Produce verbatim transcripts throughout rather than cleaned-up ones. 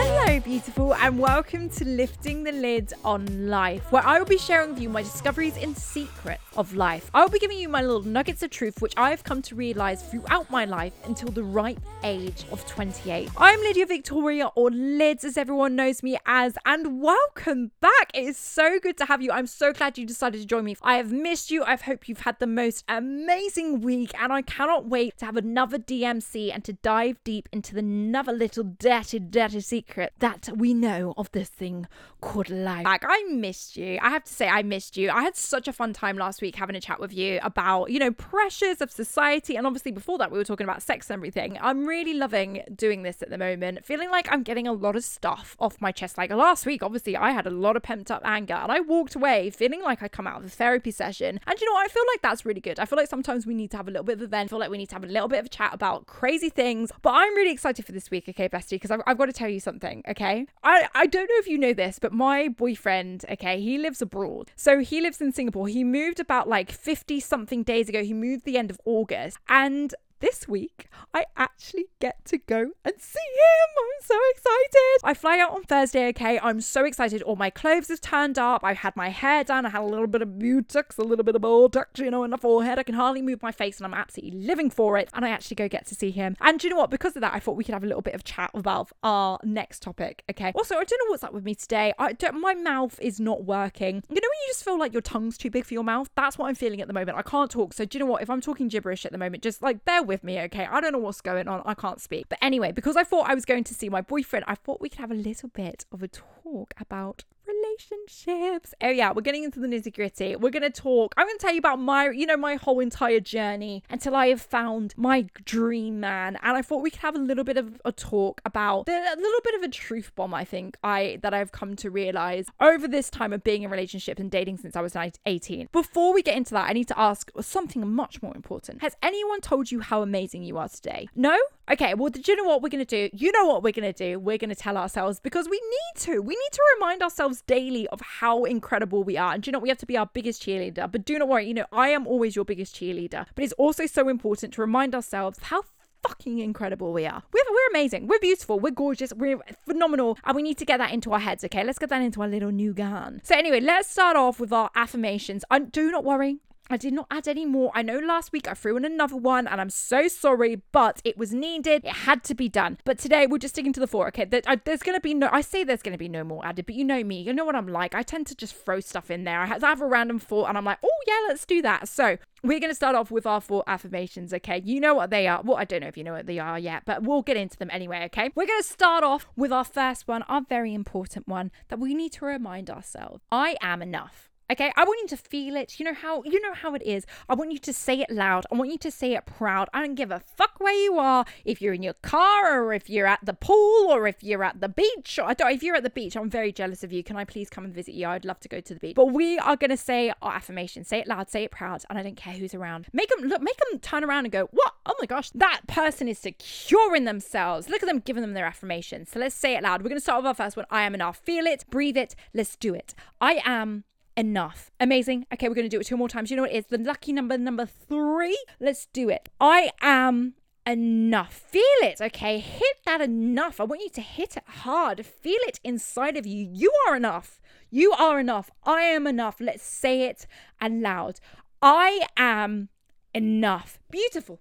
Hello beautiful, and welcome to Lifting the Lid on Life, where I will be sharing with you my discoveries and secrets of life. I will be giving you my little nuggets of truth which I have come to realise throughout my life until the ripe age of twenty-eight. I'm Lydia Victoria, or Lids as everyone knows me as, and welcome back. It is so good to have you. I'm so glad you decided to join me. I have missed you. I hope you've had the most amazing week, and I cannot wait to have another D M C and to dive deep into another little dirty, dirty secret that we know of this thing called life. Like, I missed you. I have to say I missed you. I had such a fun time last week having a chat with you about, you know, pressures of society. And obviously before that, we were talking about sex and everything. I'm really loving doing this at the moment, feeling like I'm getting a lot of stuff off my chest. Like last week, obviously, I had a lot of pent up anger and I walked away feeling like I come out of a therapy session. And you know what? I feel like that's really good. I feel like sometimes we need to have a little bit of a vent. I feel like we need to have a little bit of a chat about crazy things. But I'm really excited for this week, okay, bestie, because I've, I've got to tell you something, okay? I, I don't know if you know this, but my boyfriend, okay, he lives abroad. So he lives in Singapore. He moved about like fifty something days ago. He moved the end of August. And this week, I actually get to go and see him. I'm so excited. I fly out on Thursday, okay? I'm so excited. All my clothes have turned up. I had my hair done. I had a little bit of Botox, a little bit of Botox, you know, in the forehead. I can hardly move my face and I'm absolutely living for it. And I actually go get to see him. And do you know what? Because of that, I thought we could have a little bit of chat about our next topic, okay? Also, I don't know what's up with me today. I don't, my mouth is not working. You know when you just feel like your tongue's too big for your mouth? That's what I'm feeling at the moment. I can't talk. So do you know what? If I'm talking gibberish at the moment, just like bear with me, okay? I don't know what's going on. I can't speak. But anyway, because I thought I was going to see my boyfriend, I thought we could have a little bit of a talk about relationships. Oh yeah, we're getting into the nitty-gritty. We're gonna talk. I'm gonna tell you about my, you know, my whole entire journey until I have found my dream man. And I thought we could have a little bit of a talk about the, a little bit of a truth bomb, I think, I that I've come to realize over this time of being in relationships and dating since I was eighteen. Before we get into that, I need to ask something much more important. Has anyone told you how amazing you are today? No? Okay, well, do you know what we're gonna do? You know what we're gonna do? We're gonna tell ourselves, because we need to. We need to remind ourselves daily of how incredible we are. And do you know, we have to be our biggest cheerleader. But do not worry, you know, I am always your biggest cheerleader. But it's also so important to remind ourselves how fucking incredible we are. We're, we're amazing. We're beautiful. We're gorgeous. We're phenomenal. And we need to get that into our heads, okay? Let's get that into our little new gun. So anyway, let's start off with our affirmations. And do not worry, I did not add any more. I know last week I threw in another one and I'm so sorry, but it was needed. It had to be done. But today we're just sticking to the four, okay? There's going to be no, I say there's going to be no more added, but you know me, you know what I'm like. I tend to just throw stuff in there. I have a random thought and I'm like, oh yeah, let's do that. So we're going to start off with our four affirmations, okay? You know what they are. Well, I don't know if you know what they are yet, but we'll get into them anyway, okay? We're going to start off with our first one, our very important one that we need to remind ourselves. I am enough. Okay, I want you to feel it. You know how you know how it is. I want you to say it loud. I want you to say it proud. I don't give a fuck where you are. If you're in your car, or if you're at the pool, or if you're at the beach. Or I don't. If you're at the beach, I'm very jealous of you. Can I please come and visit you? I'd love to go to the beach. But we are gonna say our affirmation. Say it loud. Say it proud. And I don't care who's around. Make them look. Make them turn around and go, what? Oh my gosh, that person is secure in themselves. Look at them giving them their affirmation. So let's say it loud. We're gonna start with our first one. I am enough. Feel it. Breathe it. Let's do it. I am enough. Amazing. Okay, we're going to do it two more times. You know what it is? The lucky number, number three. Let's do it. I am enough. Feel it, okay? Hit that enough. I want you to hit it hard. Feel it inside of you. You are enough. You are enough. I am enough. Let's say it and loud. I am enough. Beautiful.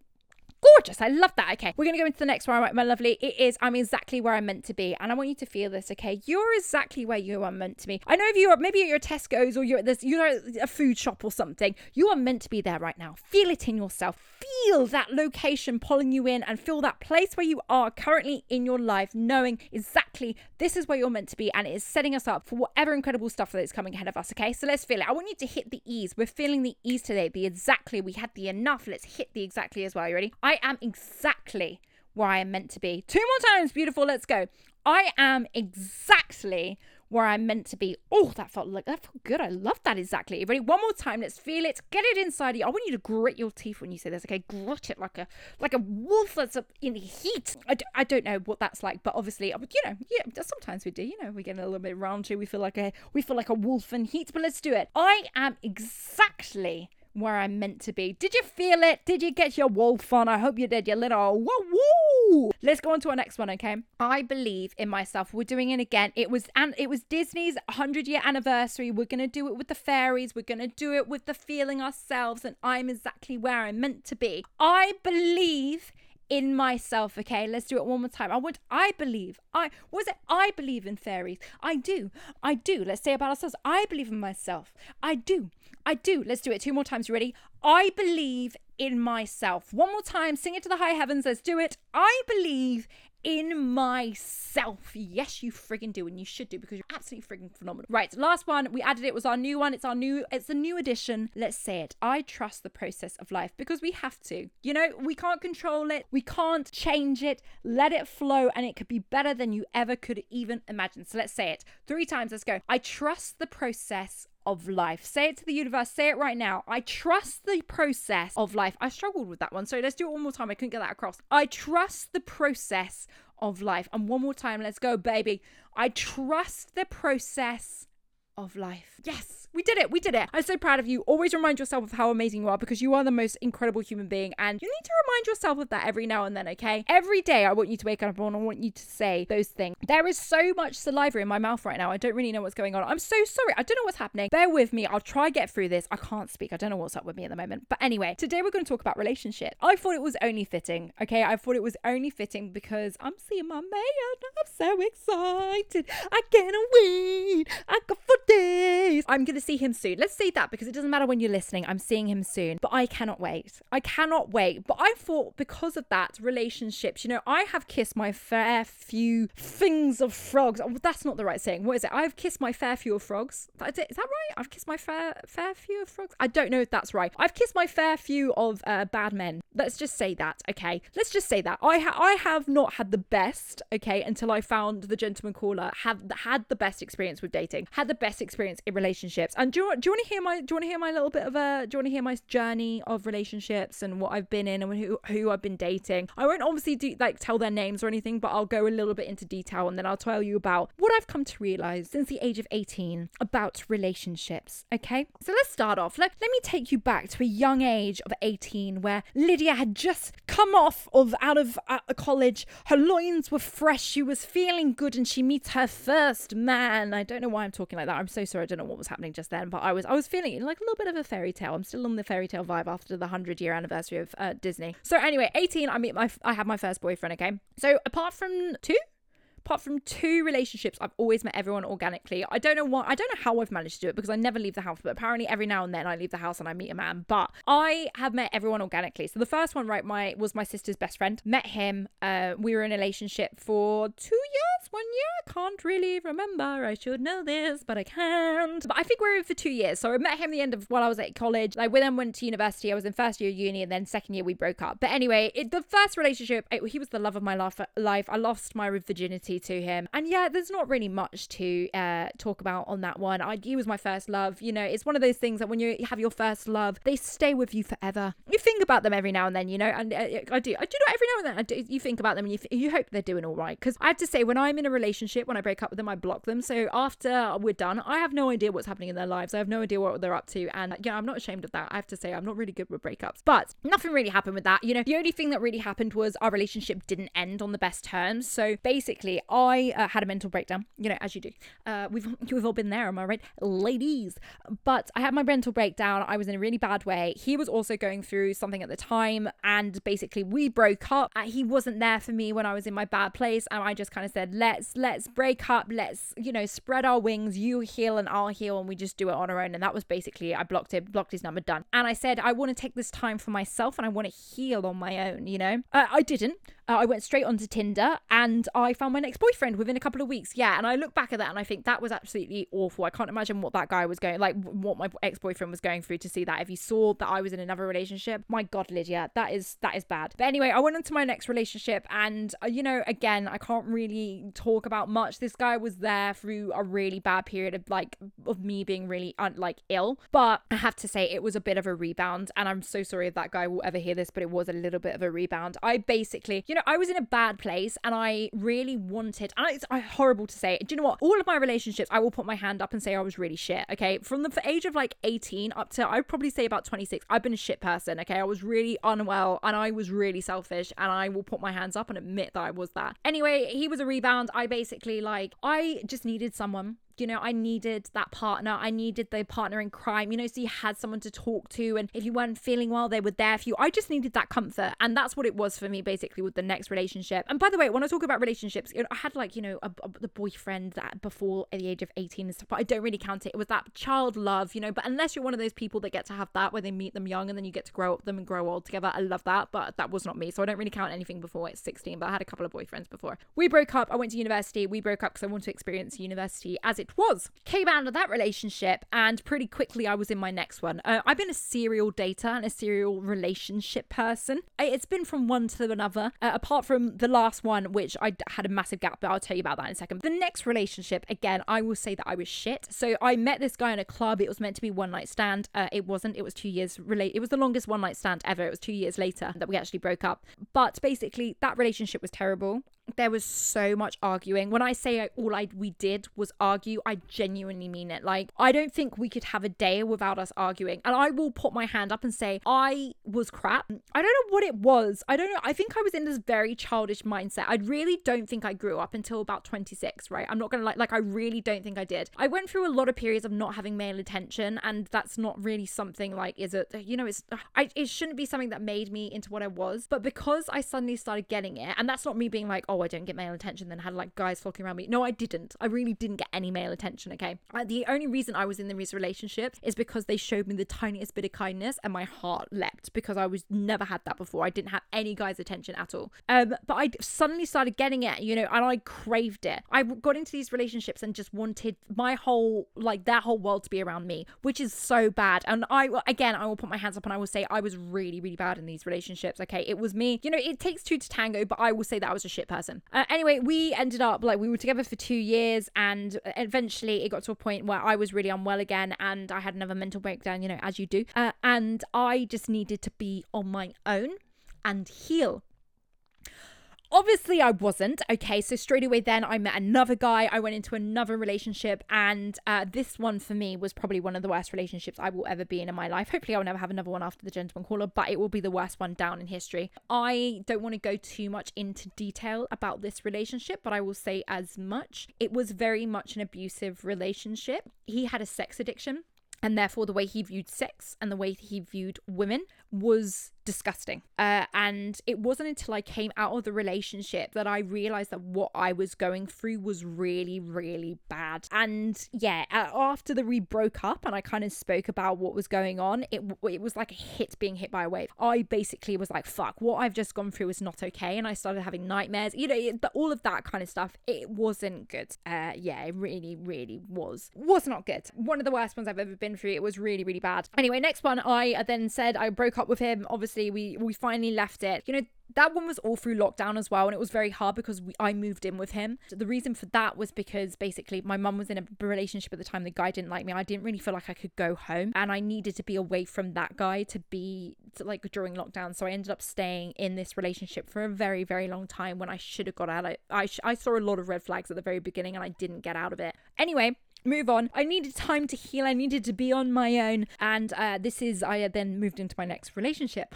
Gorgeous. I love that. Okay, we're going to go into the next one, my lovely. It is, I'm exactly where I'm meant to be. And I want you to feel this, okay? You're exactly where you are meant to be. I know if you're, maybe at your Tesco's or you're at this, you know, a food shop or something, you are meant to be there right now. Feel it in yourself. Feel that location pulling you in and feel that place where you are currently in your life, knowing exactly this is where you're meant to be. And it is setting us up for whatever incredible stuff that is coming ahead of us, okay? So let's feel it. I want you to hit the ease. We're feeling the ease today. The exactly. We had the enough. Let's hit the exactly as well. You ready? I am exactly where I am meant to be. Two more times, beautiful, let's go. I am exactly where I'm meant to be. Oh, that felt like that felt good. I love that exactly. Ready? One more time. Let's feel it. Get it inside you. I want you to grit your teeth when you say this. Okay, grit it like a like a wolf that's up in the heat. I, d- I don't know what that's like, but obviously, you know, yeah. Sometimes we do. You know, we get a little bit raunchy. We feel like a we feel like a wolf in heat. But let's do it. I am exactly where I'm meant to be. Did you feel it? Did you get your wolf on? I hope you did, you little woo woo. Ooh. Let's go on to our next one, okay? I believe in myself. We're doing it again. It was and it was Disney's one hundred year anniversary. We're going to do it with the fairies. We're going to do it with the feeling ourselves, and I'm exactly where I'm meant to be. I believe in myself, okay? Let's do it one more time. I want, I believe, I, what is it? I believe in fairies. I do, I do. Let's say about ourselves. I believe in myself. I do, I do. Let's do it two more times. You ready? I believe in myself. One more time, sing it to the high heavens. Let's do it. I believe in myself. Yes, you friggin' do, and you should do, because you're absolutely friggin' phenomenal. Right, last one we added, it was our new one. It's our new, it's a new edition. Let's say it. I trust the process of life, because we have to. You know, we can't control it. We can't change it. Let it flow, and it could be better than you ever could even imagine. So let's say it three times. Let's go. I trust the process of life. Say it to the universe. Say it right now. I trust the process of life. I struggled with that one. So let's do it one more time. I couldn't get that across. I trust the process of life. And one more time. Let's go, baby. I trust the process of life. Yes, we did it. We did it. I'm so proud of you. Always remind yourself of how amazing you are, because you are the most incredible human being, and you need to remind yourself of that every now and then, okay? Every day I want you to wake up and I want you to say those things. There is so much saliva in my mouth right now. I don't really know what's going on. I'm so sorry. I don't know what's happening. Bear with me. I'll try get through this. I can't speak. I don't know what's up with me at the moment. But anyway, today we're going to talk about relationships. I thought it was only fitting, okay? I thought it was only fitting because I'm seeing my man. I'm so excited. I can't wait. I got foot days. I'm going to see him soon. Let's say that, because it doesn't matter when you're listening. I'm seeing him soon, but I cannot wait. I cannot wait. But I thought, because of that, relationships, you know, I have kissed my fair few things of frogs. Oh, that's not the right saying. What is it? I've kissed my fair few of frogs. Is that right? I've kissed my fair, fair few of frogs. I don't know if that's right. I've kissed my fair few of uh, bad men. Let's just say that. Okay. Let's just say that. I, ha- I have not had the best, okay, until I found the gentleman caller, have had the best experience with dating, had the best experience in relationships. And do you, do you want to hear my do you want to hear my little bit of a do you want to hear my journey of relationships and what I've been in and who, who I've been dating? I won't obviously do like tell their names or anything, but I'll go a little bit into detail, and then I'll tell you about what I've come to realize since the age of eighteen about relationships. Okay, so let's start off. Let, let me take you back to a young age of eighteen, where Lydia had just come off of out of uh, college. Her loins were fresh, she was feeling good, and she meets her first man. I don't know why I'm talking like that. I'm so sorry. I don't know what was happening just then, but I was I was feeling like a little bit of a fairy tale. I'm still on the fairy tale vibe after the one hundred year anniversary of uh, Disney. So anyway, eighteen, I meet my I had my first boyfriend, okay? So apart from two Apart from two relationships, I've always met everyone organically. I don't know why, I don't know how I've managed to do it, because I never leave the house, but apparently every now and then I leave the house and I meet a man. But I have met everyone organically. So the first one, right, my was my sister's best friend. Met him. Uh, we were in a relationship for two years, one year. I can't really remember. I should know this, but I can't. But I think we were in for two years. So I met him at the end of while I was at college. Like we then went to university. I was in first year uni, and then second year we broke up. But anyway, it, the first relationship, it, he was the love of my life. I lost my virginity to him, and yeah, there's not really much to uh talk about on that one. I, he was my first love. You know, it's one of those things that when you have your first love, they stay with you forever. You think about them every now and then, you know, and uh, I do I do know every now and then I do, you think about them, and you, you hope they're doing all right, because I have to say, when I'm in a relationship, when I break up with them, I block them. So after we're done, I have no idea what's happening in their lives. I have no idea what they're up to, and yeah, I'm not ashamed of that. I have to say, I'm not really good with breakups, but nothing really happened with that. You know, the only thing that really happened was our relationship didn't end on the best terms. So basically I uh, had a mental breakdown, you know, as you do. Uh, we've we've all been there, am I right, ladies? But I had my mental breakdown. I was in a really bad way. He was also going through something at the time, and basically we broke up. Uh, he wasn't there for me when I was in my bad place, and I just kind of said, let's let's break up. Let's, you know, spread our wings. You heal and I'll heal, and we just do it on our own. And that was basically, I blocked him, blocked his number, done. And I said, I want to take this time for myself, and I want to heal on my own, you know. Uh, I didn't. Uh, I went straight onto Tinder, and I found my next boyfriend within a couple of weeks. Yeah, and I look back at that and I think that was absolutely awful. I can't imagine what that guy was going, like what my ex-boyfriend was going through to see that. If he saw that I was in another relationship, my God, Lydia, that is that is bad. But anyway, I went into my next relationship, and uh, you know, again, I can't really talk about much. This guy was there through a really bad period of like of me being really un- like ill. But I have to say, it was a bit of a rebound, and I'm so sorry if that guy will ever hear this, but it was a little bit of a rebound. I basically, you know, know, I was in a bad place and I really wanted, and it's horrible to say, do you know what? All of my relationships, I will put my hand up and say I was really shit, okay? From the age of like eighteen up to, I'd probably say about twenty-six, I've been a shit person, okay? I was really unwell and I was really selfish and I will put my hands up and admit that I was that. Anyway, he was a rebound. I basically like, I just needed someone. You know, I needed that partner. I needed the partner in crime, you know, so you had someone to talk to. And if you weren't feeling well, they were there for you. I just needed that comfort. And that's what it was for me, basically, with the next relationship. And by the way, when I talk about relationships, I had like, you know, a, a, the boyfriend that before at the age of eighteen and stuff, but I don't really count it. It was that child love, you know, but unless you're one of those people that get to have that where they meet them young and then you get to grow up with them and grow old together. I love that. But that was not me. So I don't really count anything before it's sixteen. But I had a couple of boyfriends before. We broke up. I went to university. We broke up because I wanted to experience university as it was. Came out of that relationship and pretty quickly I was in my next one. Uh, I've been a serial dater and a serial relationship person. I, it's been from one to another, uh, apart from the last one, which I had a massive gap, but I'll tell you about that in a second. The next relationship, again, I will say that I was shit. So I met this guy in a club. It was meant to be one night stand. Uh, it wasn't. It was two years. Rela- it was the longest one night stand ever. It was two years later that we actually broke up. But basically that relationship was terrible. There was so much arguing. When I say I, all I we did was argue, I genuinely mean it. Like, I don't think we could have a day without us arguing. And I will put my hand up and say I was crap. I don't know what it was. I don't know. I think I was in this very childish mindset. I really don't think I grew up until about twenty-six, right? I'm not gonna like like I really don't think I did. I went through a lot of periods of not having male attention, and that's not really something like is it you know it's I it shouldn't be something that made me into what I was. But because I suddenly started getting it, and that's not me being like, oh, I don't get male attention, then had like guys flocking around me. No, I didn't. I really didn't get any male attention, okay? The only reason I was in these relationships is because they showed me the tiniest bit of kindness and my heart leapt because I was never had that before. I didn't have any guys' attention at all. Um, but I suddenly started getting it, you know, and I craved it. I got into these relationships and just wanted my whole, like that whole world to be around me, which is so bad. And I, again, I will put my hands up and I will say I was really, really bad in these relationships, okay? It was me. You know, it takes two to tango, but I will say that I was a shit person. Uh, anyway, we ended up like we were together for two years and eventually it got to a point where I was really unwell again and I had another mental breakdown, you know, as you do. Uh, and I just needed to be on my own and heal. Obviously I wasn't, okay? So straight away then I met another guy. I went into another relationship and uh, this one for me was probably one of the worst relationships I will ever be in in my life. Hopefully I'll never have another one after the gentleman caller, but it will be the worst one down in history. I don't want to go too much into detail about this relationship, but I will say as much. It was very much an abusive relationship. He had a sex addiction and therefore the way he viewed sex and the way he viewed women was disgusting. Uh, and it wasn't until I came out of the relationship that I realized that what I was going through was really, really bad. And yeah, after the we broke up and I kind of spoke about what was going on, it it was like a hit being hit by a wave. I basically was like, fuck, what I've just gone through is not okay. And I started having nightmares, you know, it, all of that kind of stuff. It wasn't good. Uh, yeah, it really, really was. Was not good. One of the worst ones I've ever been through. It was really, really bad. Anyway, next one, I then said I broke up with him. Obviously, We we finally left it. You know, that one was all through lockdown as well, and it was very hard because we, I moved in with him. The reason for that was because basically my mum was in a relationship at the time. The guy didn't like me. I didn't really feel like I could go home, and I needed to be away from that guy to be to like during lockdown. So I ended up staying in this relationship for a very, very long time when I should have got out. I I, I saw a lot of red flags at the very beginning, and I didn't get out of it. Anyway. Move on. I needed time to heal. I needed to be on my own. And uh, this is, I then moved into my next relationship.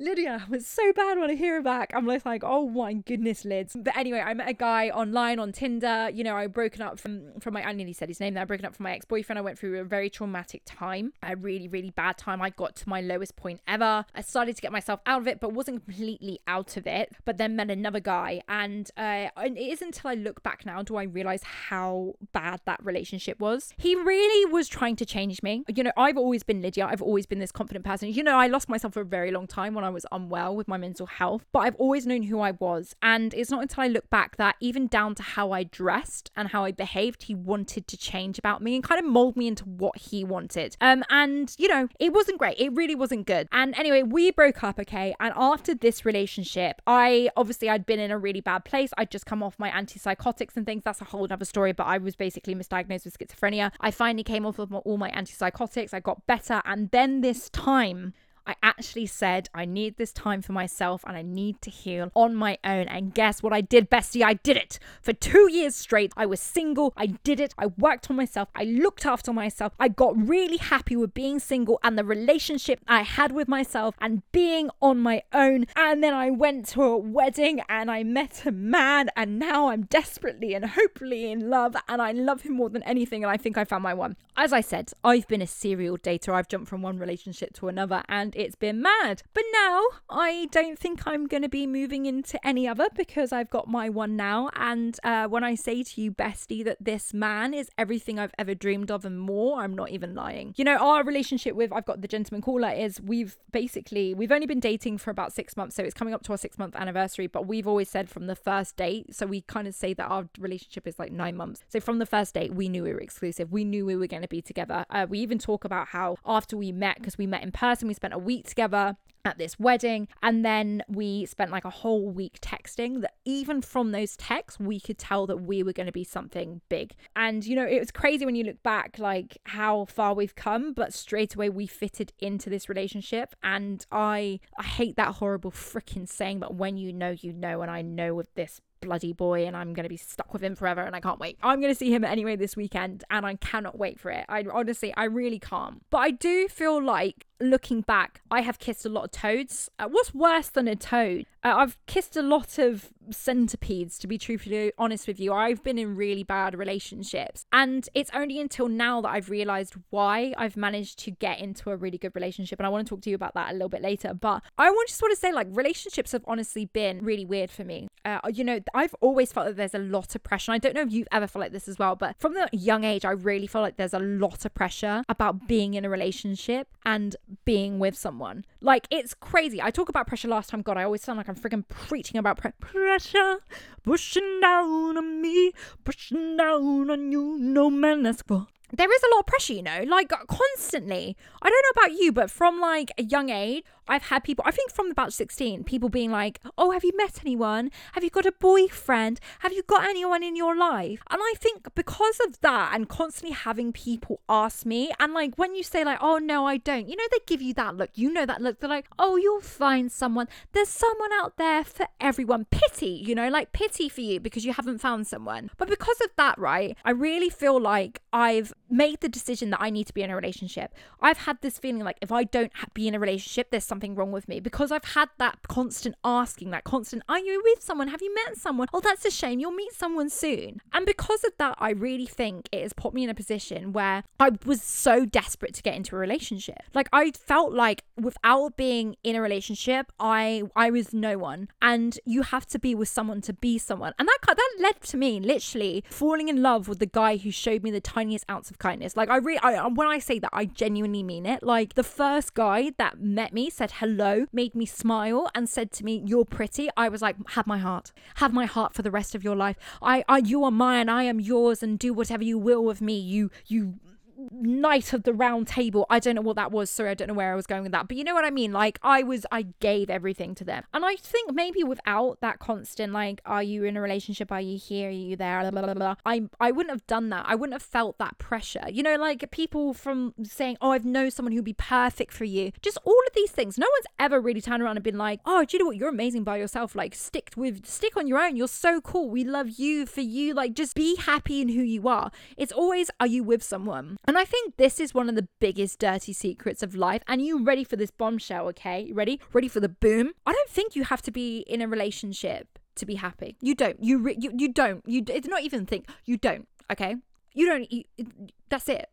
Lydia was so bad when I hear her back. I'm like, like, oh my goodness, Lids. But anyway, I met a guy online on Tinder. You know, I broken up from, from my, I nearly said his name there. I broken up from my ex-boyfriend. I went through a very traumatic time, a really, really bad time. I got to my lowest point ever. I started to get myself out of it, but wasn't completely out of it. But then met another guy. And, uh, and it isn't until I look back now do I realize how bad that relationship was. He really was trying to change me. You know, I've always been Lydia. I've always been this confident person. You know, I lost myself for a very long time when I was unwell with my mental health, but I've always known who I was. And it's not until I look back that even down to how I dressed and how I behaved, he wanted to change about me and kind of mold me into what he wanted. Um, and you know, it wasn't great. It really wasn't good. And anyway, we broke up, okay? And after this relationship, I obviously I'd been in a really bad place. I'd just come off my antipsychotics and things. That's a whole other story, but I was basically misdiagnosed with schizophrenia. I finally came off of my, all my antipsychotics. I got better. And then this time, I actually said, I need this time for myself and I need to heal on my own. And guess what I did, bestie? I did it. For two years straight, I was single. I did it. I worked on myself. I looked after myself. I got really happy with being single and the relationship I had with myself and being on my own. And then I went to a wedding and I met a man and now I'm desperately and hopefully in love and I love him more than anything and I think I found my one. As I said, I've been a serial dater. I've jumped from one relationship to another and it's been mad. But now I don't think I'm going to be moving into any other because I've got my one now. And uh, when I say to you, bestie, that this man is everything I've ever dreamed of and more, I'm not even lying. You know, our relationship with I've Got the Gentleman Caller is we've basically, we've only been dating for about six months. So it's coming up to our six month anniversary, but we've always said from the first date. So we kind of say that our relationship is like nine months. So from the first date, we knew we were exclusive. We knew we were going to be together. Uh, we even talk about how after we met, because we met in person, we spent a week together at this wedding and then we spent like a whole week texting, that even from those texts we could tell that we were going to be something big. And you know, it was crazy when you look back like how far we've come, but straight away we fitted into this relationship. And I I hate that horrible freaking saying, but when you know you know, and I know with this bloody boy and I'm going to be stuck with him forever and I can't wait. I'm going to see him anyway this weekend and I cannot wait for it. I honestly, I really can't. But I do feel like looking back, I have kissed a lot of toads. Uh, what's worse than a toad? Uh, I've kissed a lot of centipedes, to be truthfully honest with you. I've been in really bad relationships. And it's only until now that I've realized why I've managed to get into a really good relationship. And I want to talk to you about that a little bit later. But I just want to say, like, relationships have honestly been really weird for me. Uh, you know, I've always felt that there's a lot of pressure. And I don't know if you've ever felt like this as well, but from a young age, I really felt like there's a lot of pressure about being in a relationship and being with someone. Like, it's crazy. I talk about pressure last time. God, I always sound like I'm freaking preaching about pre- pressure. Pushing down on me, pushing down on you, no man asked for. There is a lot of pressure, you know, like constantly. I don't know about you, but from like a young age, I've had people, I think from about sixteen, people being like, oh, have you met anyone? Have you got a boyfriend? Have you got anyone in your life? And I think because of that and constantly having people ask me, and like when you say like, oh no, I don't, you know, they give you that look, you know, that look, they're like, oh, you'll find someone. There's someone out there for everyone. Pity, you know, like pity for you because you haven't found someone. But because of that, right, I really feel like I've made the decision that I need to be in a relationship. I've had this feeling like if I don't ha- be in a relationship, there's something wrong with me, because I've had that constant asking, that constant, are you with someone? Have you met someone? Oh, that's a shame. You'll meet someone soon. And because of that, I really think it has put me in a position where I was so desperate to get into a relationship. Like I felt like without being in a relationship, I I was no one. And you have to be with someone to be someone. And that that led to me literally falling in love with the guy who showed me the tiniest ounce of kindness. Like I really, I, when I say that, I genuinely mean it. Like the first guy that met me, said hello, made me smile, and said to me, "You're pretty." I was like, "Have my heart, have my heart for the rest of your life. I, I, you are mine. I am yours, and do whatever you will with me. You, you." Knight of the Round Table. I don't know what that was. Sorry, I don't know where I was going with that. But you know what I mean? Like I was, I gave everything to them. And I think maybe without that constant, like, are you in a relationship? Are you here? Are you there? Blah, blah, blah, blah. I, I wouldn't have done that. I wouldn't have felt that pressure. You know, like people from saying, oh, I've known someone who'd be perfect for you. Just all of these things. No one's ever really turned around and been like, oh, do you know what? You're amazing by yourself. Like stick with, stick on your own. You're so cool. We love you for you. Like just be happy in who you are. It's always, are you with someone? And I think this is one of the biggest dirty secrets of life. And you ready for this bombshell, okay? You ready? Ready for the boom? I don't think you have to be in a relationship to be happy. You don't. You re- you, you don't. You it's not even think. You don't, okay? You don't. You, that's it.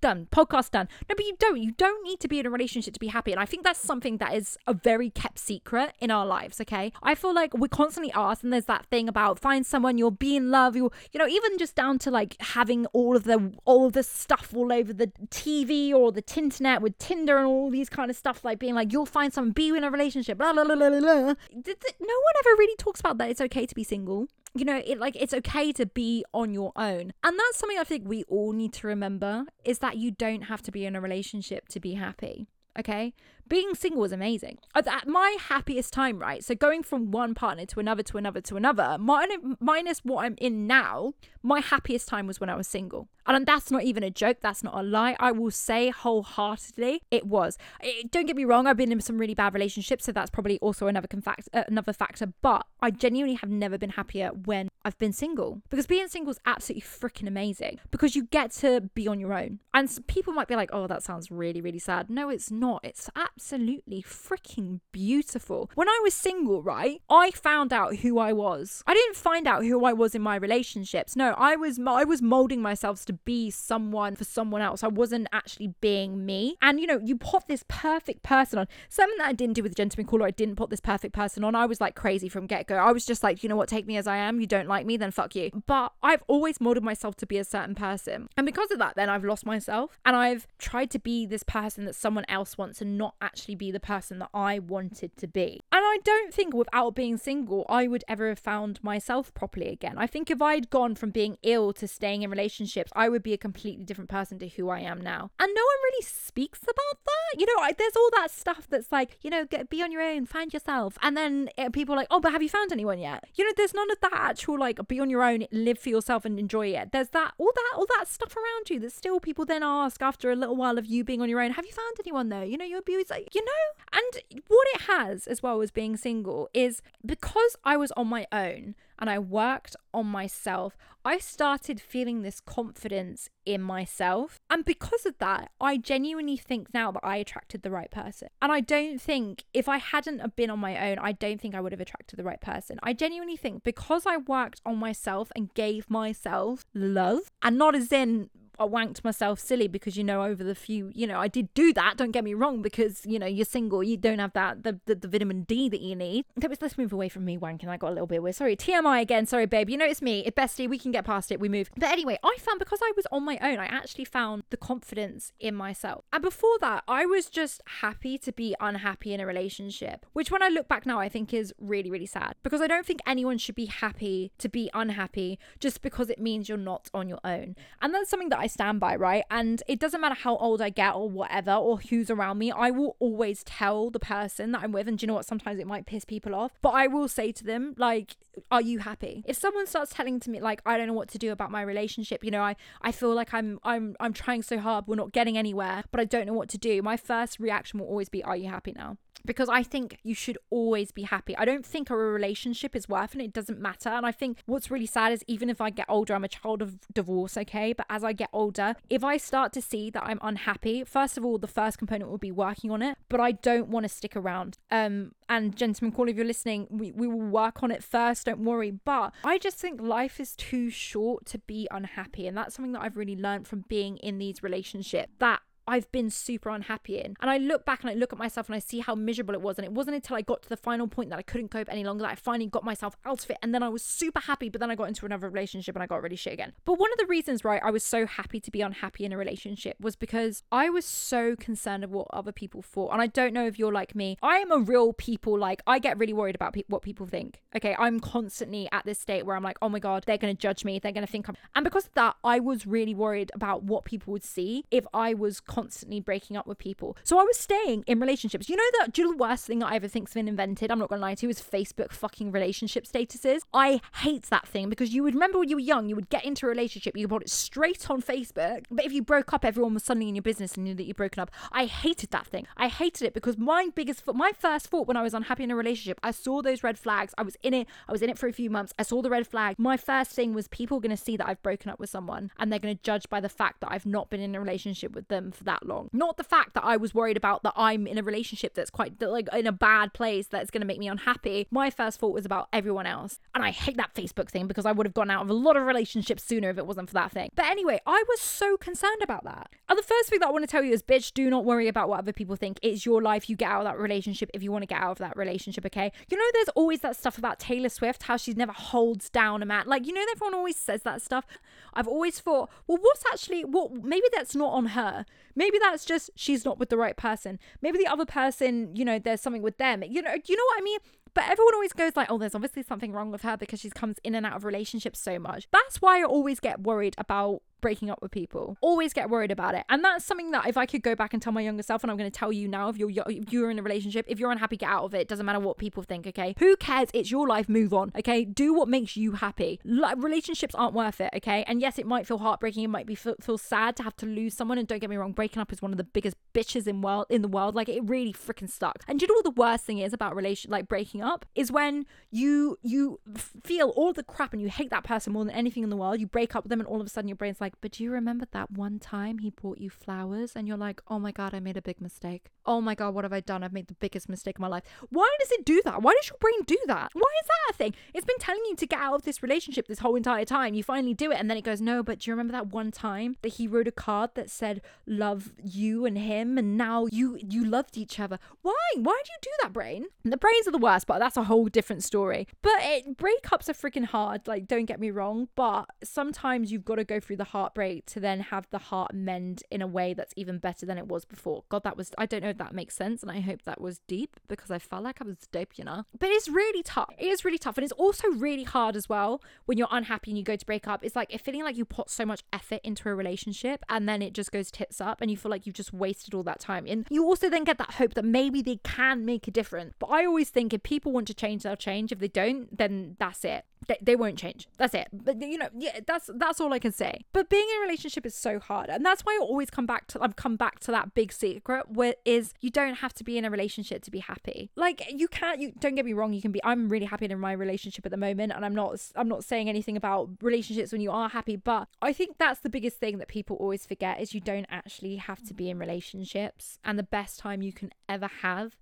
Done. Podcast done. No, but you don't. You don't need to be in a relationship to be happy. And I think that's something that is a very kept secret in our lives, okay? I feel like we're constantly asked, and there's that thing about find someone, you'll be in love, you'll, you know, even just down to like having all of the, all of the stuff all over the T V or the tinternet with Tinder and all these kind of stuff, like being like, you'll find someone, be in a relationship, blah, blah, blah, blah, blah. No one ever really talks about that. It's okay to be single. You know, it like it's okay to be on your own. And that's something I think we all need to remember, is that you don't have to be in a relationship to be happy. Okay? being single was amazing. At my happiest time, right? So going from one partner to another, to another, to another, min- minus what I'm in now, my happiest time was when I was single. And that's not even a joke. That's not a lie. I will say wholeheartedly it was. It, don't get me wrong. I've been in some really bad relationships. So that's probably also another, confact- uh, another factor. But I genuinely have never been happier when I've been single. Because being single is absolutely freaking amazing. Because you get to be on your own. And people might be like, oh, that sounds really, really sad. No, it's not. It's absolutely... absolutely freaking beautiful. When I was single, right, I found out who I was. I didn't find out who I was in my relationships. No, I was I was molding myself to be someone for someone else. I wasn't actually being me. And you know, you pop this perfect person on. Something that I didn't do with the gentleman caller, I didn't pop this perfect person on. I was like crazy from get-go. I was just like, you know what, take me as I am. You don't like me, then fuck you. But I've always molded myself to be a certain person. And because of that, then I've lost myself. And I've tried to be this person that someone else wants and not actually actually be the person that I wanted to be. And I don't think without being single I would ever have found myself properly again. I think if I'd gone from being ill to staying in relationships, I would be a completely different person to who I am now. And no one really speaks about that. You know, I, there's all that stuff that's like, you know, get, be on your own, find yourself. And then it, people are like, oh, but have you found anyone yet? You know, there's none of that actual like be on your own, live for yourself and enjoy it. There's that all that all that stuff around you that still people then ask after a little while of you being on your own. Have you found anyone though? You know, your beauty's like, you know, and what it has as well as being single is because I was on my own and I worked on myself, I started feeling this confidence in myself. And because of that, I genuinely think now that I attracted the right person. And I don't think if I hadn't been on my own, I don't think I would have attracted the right person. I genuinely think because I worked on myself and gave myself love, and not as in I wanked myself silly, because you know over the few you know I did do that, don't get me wrong, because you know you're single, you don't have that the the, the vitamin D that you need. Let's move away from me wanking. I got a little bit weird, sorry, T M I again, sorry babe, you know it's me, it's bestie, we can get past it, we move. But anyway, I found because I was on my own, I actually found the confidence in myself. And before that, I was just happy to be unhappy in a relationship, which when I look back now I think is really, really sad, because I don't think anyone should be happy to be unhappy just because it means you're not on your own. And that's something that I stand by, right? And it doesn't matter how old I get or whatever or who's around me, I will always tell the person that I'm with. And do you know what, sometimes it might piss people off, but I will say to them, like, are you happy? If someone starts telling to me like, I don't know what to do about my relationship, you know, I I feel like I'm I'm I'm trying so hard, we're not getting anywhere, but I don't know what to do, my first reaction will always be, are you happy now? Because I think you should always be happy. I don't think a relationship is worth, and it doesn't matter. And I think what's really sad is even if I get older, I'm a child of divorce, okay? But as I get older, if I start to see that I'm unhappy, first of all, the first component will be working on it, but I don't want to stick around. Um, and gentlemen, call if you're listening, we, we will work on it first, don't worry. But I just think life is too short to be unhappy. And that's something that I've really learned from being in these relationships that I've been super unhappy in. And I look back and I look at myself and I see how miserable it was, and it wasn't until I got to the final point that I couldn't cope any longer that I finally got myself out of it, and then I was super happy, but then I got into another relationship and I got really shit again. But one of the reasons, right, I was so happy to be unhappy in a relationship was because I was so concerned of what other people thought. And I don't know if you're like me, I am a real people, like I get really worried about pe- what people think, okay? I'm constantly at this state where I'm like, oh my god, they're gonna judge me, they're gonna think I'm, and because of that I was really worried about what people would see if I was constantly breaking up with people. So I was staying in relationships. You know that, do you know the worst thing that I ever think's been invented, I'm not gonna lie to you, is Facebook fucking relationship statuses. I hate that thing, because you would remember when you were young, you would get into a relationship, you could put it straight on Facebook, but if you broke up, everyone was suddenly in your business and knew that you'd broken up. I hated that thing. I hated it because my biggest, my first thought when I was unhappy in a relationship, I saw those red flags. I was in it, I was in it for a few months, I saw the red flag. My first thing was, people are gonna see that I've broken up with someone and they're gonna judge by the fact that I've not been in a relationship with them for that long, not the fact that I was worried about that I'm in a relationship that's quite that, like in a bad place that's going to make me unhappy. My first thought was about everyone else, and I hate that Facebook thing, because I would have gone out of a lot of relationships sooner if it wasn't for that thing. But anyway, I was so concerned about that. And the first thing that I want to tell you is, bitch, do not worry about what other people think. It's your life. You get out of that relationship if you want to get out of that relationship, okay? You know, there's always that stuff about Taylor Swift, how she never holds down a man, like, you know, everyone always says that stuff. I've always thought, well, what's actually what well, maybe that's not on her. Maybe that's just she's not with the right person. Maybe the other person, you know, there's something with them. You know, you know what I mean? But everyone always goes like, oh, there's obviously something wrong with her because she comes in and out of relationships so much. That's why I always get worried about breaking up with people. Always get worried about it. And that's something that if I could go back and tell my younger self, and I'm going to tell you now, if you're if you're in a relationship, if you're unhappy, get out of it. Doesn't matter what people think, okay? Who cares? It's your life. Move on, okay? Do what makes you happy. Like, relationships aren't worth it, okay? And yes, it might feel heartbreaking. It might be feel, feel sad to have to lose someone. And don't get me wrong, breaking up is one of the biggest bitches in world in the world. Like, it really freaking sucks. And do you know what the worst thing is about relation like breaking up is when you you feel all the crap and you hate that person more than anything in the world. You break up with them, and all of a sudden your brain's like, but do you remember that one time he brought you flowers? And you're like, oh my god, I made a big mistake. Oh my god, what have I done? I've made the biggest mistake of my life. Why does it do that? Why does your brain do that? Why is that a thing? It's been telling you to get out of this relationship this whole entire time. You finally do it, and then it goes, no, but do you remember that one time that he wrote a card that said love you and him, and now you you loved each other? Why? Why do you do that, brain? The brains are the worst, but that's a whole different story. But it, breakups are freaking hard, like, don't get me wrong, but sometimes you've got to go through the heartbreak to then have the heart mend in a way that's even better than it was before. God, that was, I don't know if that makes sense, and I hope that was deep, because I felt like I was deep, you know. But it's really tough. It is really tough, and it's also really hard as well when you're unhappy and you go to break up. It's like, it's feeling like you put so much effort into a relationship and then it just goes tits up and you feel like you've just wasted all that time. And you also then get that hope that maybe they can make a difference. But I always think if people want to change, they'll change. If they don't, then that's it. They, they won't change. That's it. But, you know, yeah, that's that's all I can say. But being in a relationship is so hard, and that's why I always come back to I've come back to that big secret, where is you don't have to be in a relationship to be happy. Like, you can't. You don't get me wrong. You can be. I'm really happy in my relationship at the moment, and I'm not. I'm not saying anything about relationships when you are happy. But I think that's the biggest thing that people always forget, is you don't actually have to be in relationships, and the best time you can ever have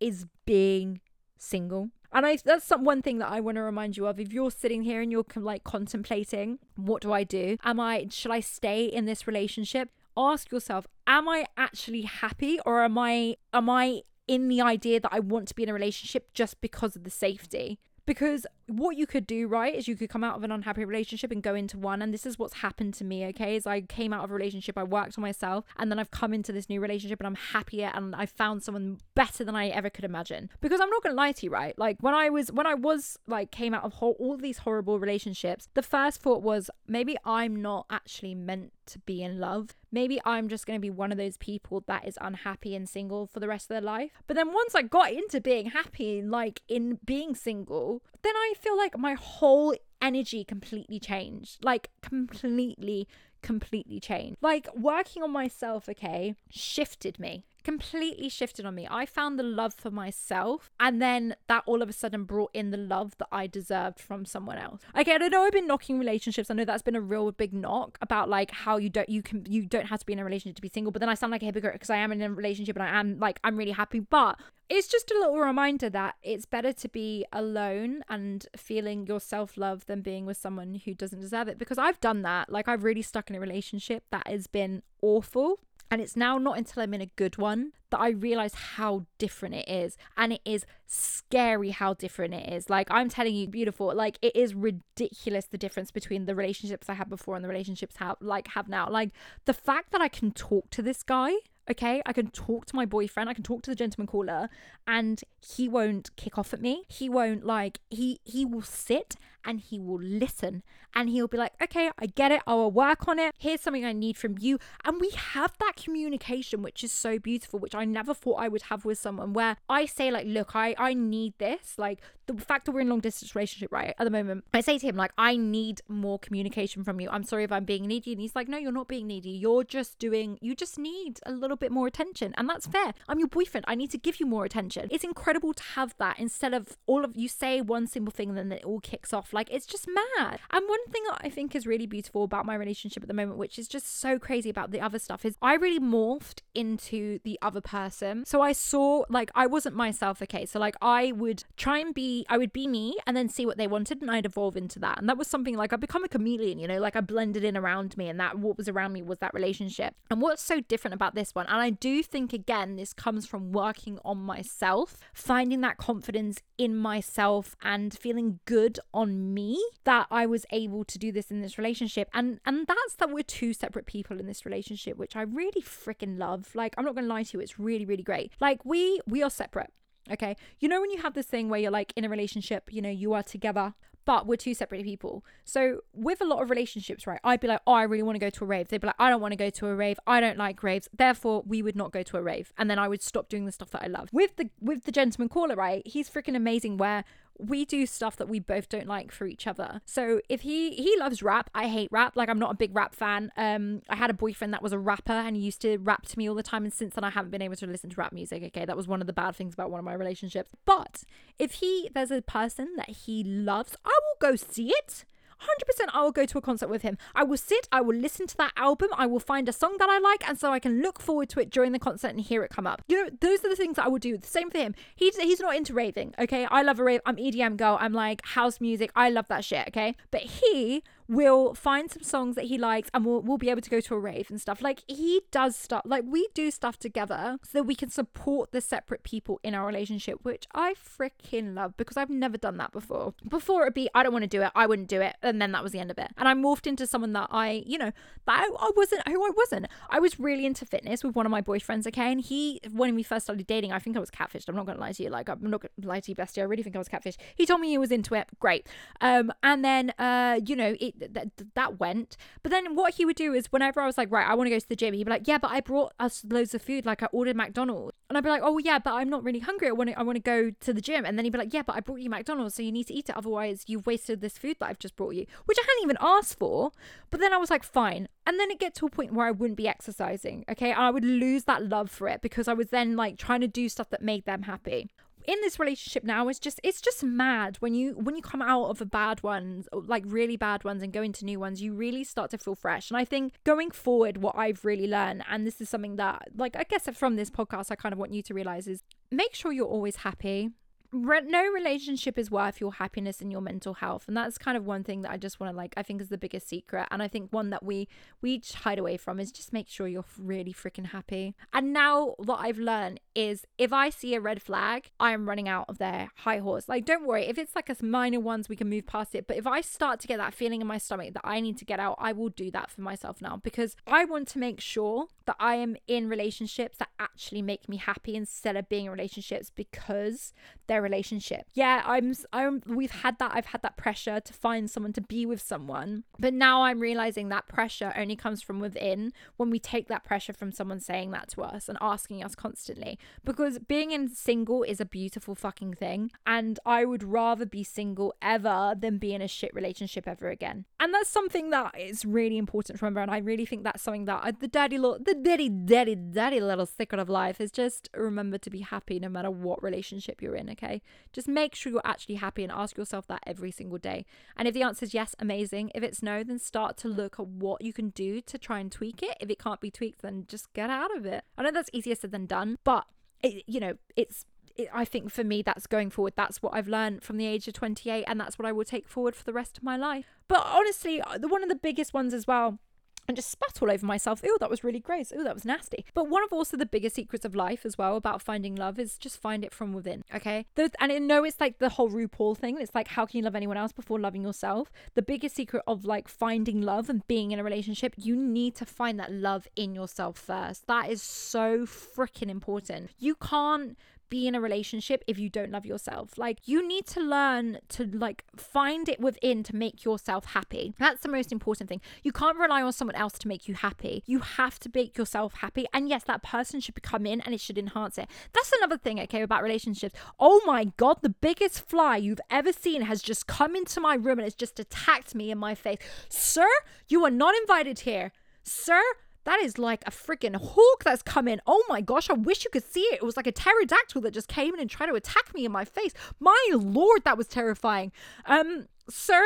is being single. And I, that's some, one thing that I want to remind you of. If you're sitting here and you're like contemplating, what do I do? Am I, should I stay in this relationship? Ask yourself, am I actually happy, or am I, am I in the idea that I want to be in a relationship just because of the safety? Because what you could do, right, is you could come out of an unhappy relationship and go into one. And this is what's happened to me, okay? Is I came out of a relationship, I worked on myself, and then I've come into this new relationship and I'm happier, and I found someone better than I ever could imagine. Because I'm not gonna lie to you, right? Like, when I was when I was like came out of ho- all these horrible relationships, the first thought was, maybe I'm not actually meant to be in love. Maybe I'm just going to be one of those people that is unhappy and single for the rest of their life. But then once I got into being happy, like in being single, then I feel like my whole energy completely changed. Like completely, completely changed. Like working on myself, okay, shifted me. Completely shifted on me. I found the love for myself, and then that all of a sudden brought in the love that I deserved from someone else. Okay, I don't know, I've been knocking relationships. I know that's been a real big knock about like how you don't you can you don't have to be in a relationship to be single, but then I sound like a hypocrite because I am in a relationship and I am like I'm really happy. But it's just a little reminder that it's better to be alone and feeling your self-love than being with someone who doesn't deserve it, because I've done that. Like, I've really stuck in a relationship that has been awful. And it's now not until I'm in a good one that I realize how different it is. And it is scary how different it is. Like, I'm telling you, beautiful, like, it is ridiculous the difference between the relationships I had before and the relationships have like have now. Like, the fact that I can talk to this guy, okay, I can talk to my boyfriend, I can talk to the gentleman caller, and he won't kick off at me. He won't like, he he will sit and he will listen, and he'll be like, okay, I get it, I'll work on it, here's something I need from you. And we have that communication, which is so beautiful, which I never thought I would have with someone, where I say like, look, I, I need this. Like, the fact that we're in a long distance relationship right at the moment, I say to him like, I need more communication from you. I'm sorry if I'm being needy. And he's like, no, you're not being needy, you're just doing, you just need a little bit more attention, and that's fair. I'm your boyfriend, I need to give you more attention. It's incredible to have that, instead of all of you say one single thing and then it all kicks off. Like, it's just mad. And one thing that I think is really beautiful about my relationship at the moment, which is just so crazy about the other stuff, is I really morphed into the other person. So I saw, like, I wasn't myself, okay? So like, I would try and be, I would be me and then see what they wanted, and I'd evolve into that. And that was something, like, I've become a chameleon, you know, like I blended in around me, and that what was around me was that relationship. And what's so different about this one, and I do think, again, this comes from working on myself, finding that confidence in myself and feeling good on me, that I was able to do this in this relationship. And and that's that we're two separate people in this relationship, which I really freaking love. Like, I'm not gonna lie to you, it's really, really great. Like, we we are separate, okay? You know when you have this thing where you're like in a relationship, you know, you are together, but we're two separate people. So with a lot of relationships, right, I'd be like, oh, I really want to go to a rave. They'd be like, I don't want to go to a rave. I don't like raves. Therefore, we would not go to a rave. And then I would stop doing the stuff that I love. With the with the gentleman caller, right, he's freaking amazing where we do stuff that we both don't like for each other. So if he he loves rap, I hate rap. Like, I'm not a big rap fan. Um, I had a boyfriend that was a rapper and he used to rap to me all the time. And since then, I haven't been able to listen to rap music. Okay, that was one of the bad things about one of my relationships. But if he there's a person that he loves, I will go see it. one hundred percent I will go to a concert with him. I will sit, I will listen to that album, I will find a song that I like, and so I can look forward to it during the concert and hear it come up. You know, those are the things that I would do. The same for him. He, he's not into raving, okay? I love a rave. I'm E D M girl. I'm like house music. I love that shit, okay? But he will find some songs that he likes and we'll, we'll be able to go to a rave and stuff. Like, he does stuff. Like, we do stuff together so that we can support the separate people in our relationship, which I freaking love because I've never done that before. Before it'd be, I don't want to do it. I wouldn't do it. And then that was the end of it. And I morphed into someone that I, you know, that I, I wasn't who I wasn't. I was really into fitness with one of my boyfriends, okay? And he, when we first started dating, I think I was catfished. I'm not going to lie to you. Like, I'm not going to lie to you, bestie. I really think I was catfished. He told me he was into it. Great. Um, and then, uh, you know, it th- th- that went. But then what he would do is whenever I was like, right, I want to go to the gym, he'd be like, yeah, but I brought us loads of food. Like, I ordered McDonald's. And I'd be like, oh, yeah, but I'm not really hungry. I want to I want to go to the gym. And then he'd be like, yeah, but I brought you McDonald's, so you need to eat it. Otherwise, you've wasted this food that I've just brought you. Which I hadn't even asked for, but then I was like, fine. And then it gets to a point where I wouldn't be exercising, okay? I would lose that love for it because I was then like trying to do stuff that made them happy. In this relationship now, it's just it's just mad when you when you come out of a bad ones, like really bad ones, and go into new ones, you really start to feel fresh. And I think going forward, what I've really learned, and this is something that, like, I guess from this podcast I kind of want you to realize, is make sure you're always happy. No relationship is worth your happiness and your mental health, and that's kind of one thing that I just want to, like, I think is the biggest secret, and I think one that we we hide away from is just make sure you're really freaking happy. And now what I've learned is if I see a red flag, I am running out of their high horse. Like, don't worry, if it's like a minor ones, we can move past it, but if I start to get that feeling in my stomach that I need to get out, I will do that for myself now, because I want to make sure that I am in relationships that actually make me happy instead of being in relationships because they're relationship. Yeah, I'm I'm we've had that I've had that pressure to find someone, to be with someone, but now I'm realizing that pressure only comes from within when we take that pressure from someone saying that to us and asking us constantly, because being in single is a beautiful fucking thing, and I would rather be single ever than be in a shit relationship ever again. And that's something that is really important to remember, and I really think that's something that I, the dirty little the dirty dirty dirty little secret of life is just remember to be happy no matter what relationship you're in, okay? Just make sure you're actually happy and ask yourself that every single day. And if the answer is yes, amazing. If it's no, then start to look at what you can do to try and tweak it. If it can't be tweaked, then just get out of it. I know that's easier said than done, but it, you know, it's it, I think for me, that's going forward. That's what I've learned from the age of twenty-eight, and that's what I will take forward for the rest of my life. But honestly, the one of the biggest ones as well, and just spat all over myself. Ew, that was really gross. Ew, that was nasty. But one of also the biggest secrets of life as well about finding love is just find it from within, okay? Those, and I know it's like the whole RuPaul thing. It's like, how can you love anyone else before loving yourself? The biggest secret of like finding love and being in a relationship, you need to find that love in yourself first. That is so freaking important. You can't be in a relationship if you don't love yourself. Like, you need to learn to like find it within to make yourself happy. That's the most important thing. You can't rely on someone else to make you happy. You have to make yourself happy, and yes, that person should come in and it should enhance it. That's another thing, okay, about relationships. Oh my god, the biggest fly you've ever seen has just come into my room and it's just attacked me in my face. Sir, you are not invited here. Sir, that is like a freaking hawk that's come in. Oh my gosh, I wish you could see it. It was like a pterodactyl that just came in and tried to attack me in my face. My lord, that was terrifying. Um, sir,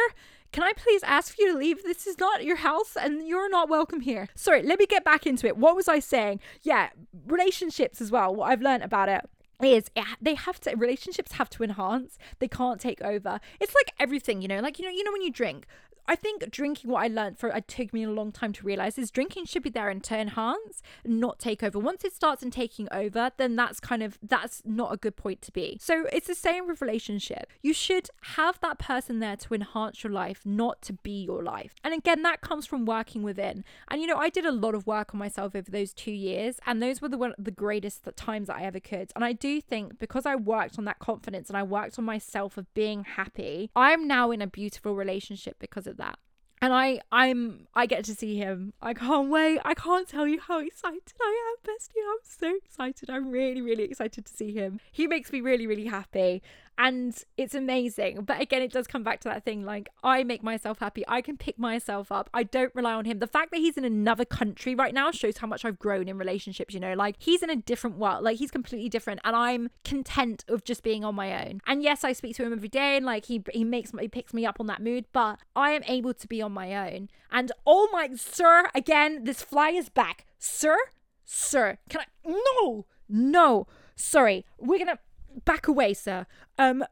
can I please ask you to leave? This is not your house and you're not welcome here. Sorry, let me get back into it. What was I saying? Yeah, relationships as well. What I've learned about it is it, they have to relationships have to enhance. They can't take over. It's like everything, you know, like, you know, you know, when you drink, I think drinking, what I learned for it took me a long time to realize, is drinking should be there and to enhance, not take over. Once it starts and taking over, then that's kind of, that's not a good point to be. So it's the same with relationship. You should have that person there to enhance your life, not to be your life. And again, that comes from working within. And you know, I did a lot of work on myself over those two years, and those were the one the greatest times that I ever could. And I do think because I worked on that confidence and I worked on myself of being happy, I'm now in a beautiful relationship because of that. And I, I'm, I get to see him. I can't wait. I can't tell you how excited I am, bestie. I'm so excited. I'm really, really excited to see him. He makes me really, really happy. And it's amazing. But again, it does come back to that thing. Like, I make myself happy. I can pick myself up. I don't rely on him. The fact that he's in another country right now shows how much I've grown in relationships, you know? Like, he's in a different world. Like, he's completely different. And I'm content of just being on my own. And yes, I speak to him every day. And like, he he makes he picks me up on that mood. But I am able to be on my own. And oh my, sir, again, this fly is back. Sir, sir, can I? No, no, sorry. We're going to... back away, sir. um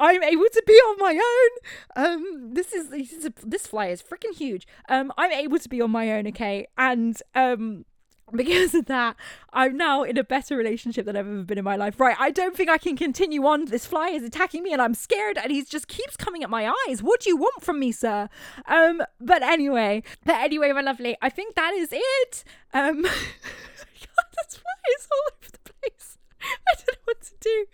I'm able to be on my own. um this is this, is a, this fly is freaking huge. um I'm able to be on my own, okay? And um because of that, I'm now in a better relationship than I've ever been in my life. Right, I don't think I can continue on. This fly is attacking me and I'm scared and he just keeps coming at my eyes. What do you want from me, sir? Um, but anyway, but anyway, my lovely, I think that is it. Um, God, this fly is all over the place. I don't know what to do,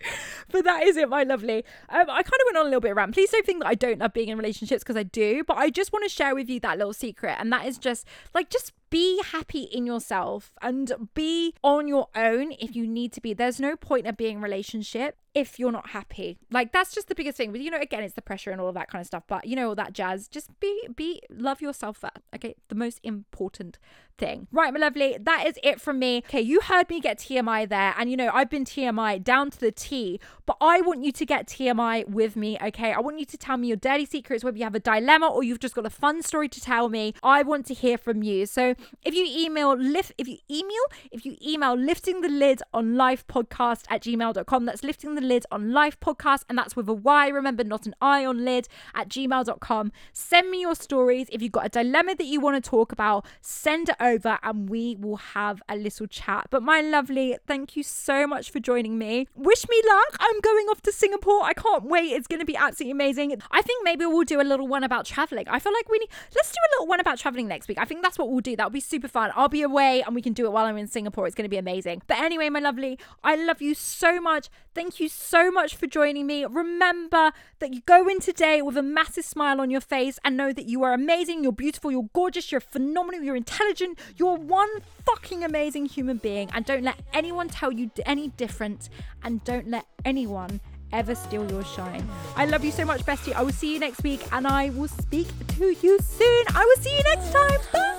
but that is it, my lovely. um I kind of went on a little bit of a rant. Please don't think that I don't love being in relationships, because I do, but I just want to share with you that little secret, and that is just like, just be happy in yourself and be on your own if you need to be. There's no point of being in a relationship if you're not happy. Like, that's just the biggest thing. But you know, again, it's the pressure and all of that kind of stuff, but you know, all that jazz. Just be be love yourself first, okay? The most important thing. Right, my lovely, that is it from me. Okay, you heard me get T M I there, and you know, I've been T M I down to the T, but I want you to get T M I with me, okay? I want you to tell me your dirty secrets, whether you have a dilemma or you've just got a fun story to tell me. I want to hear from you. So if you email lift if you email if you email lifting the lid on life podcast at gmail dot com, that's lifting the lid on life podcast, and that's with a Y, remember, not an I, on lid at gmail dot com. Send me your stories. If you've got a dilemma that you want to talk about, send it over and we will have a little chat. But my lovely, thank you so much for joining me. Wish me luck. I'm going off to Singapore. I can't wait. It's going to be absolutely amazing. I think maybe we'll do a little one about traveling. I feel like we need let's do a little one about traveling next week. I think that's what we'll do. That'll be super fun. I'll be away and we can do it while I'm in Singapore. It's going to be amazing. But anyway, my lovely, I love you so much. Thank you so much for joining me. Remember that you go in today with a massive smile on your face and know that you are amazing, you're beautiful, you're gorgeous, you're phenomenal, you're intelligent, you're one fucking amazing human being, and don't let anyone tell you any different, and don't let anyone ever steal your shine. I love you so much, bestie. I will see you next week, and I will speak to you soon. I will see you next time. Bye.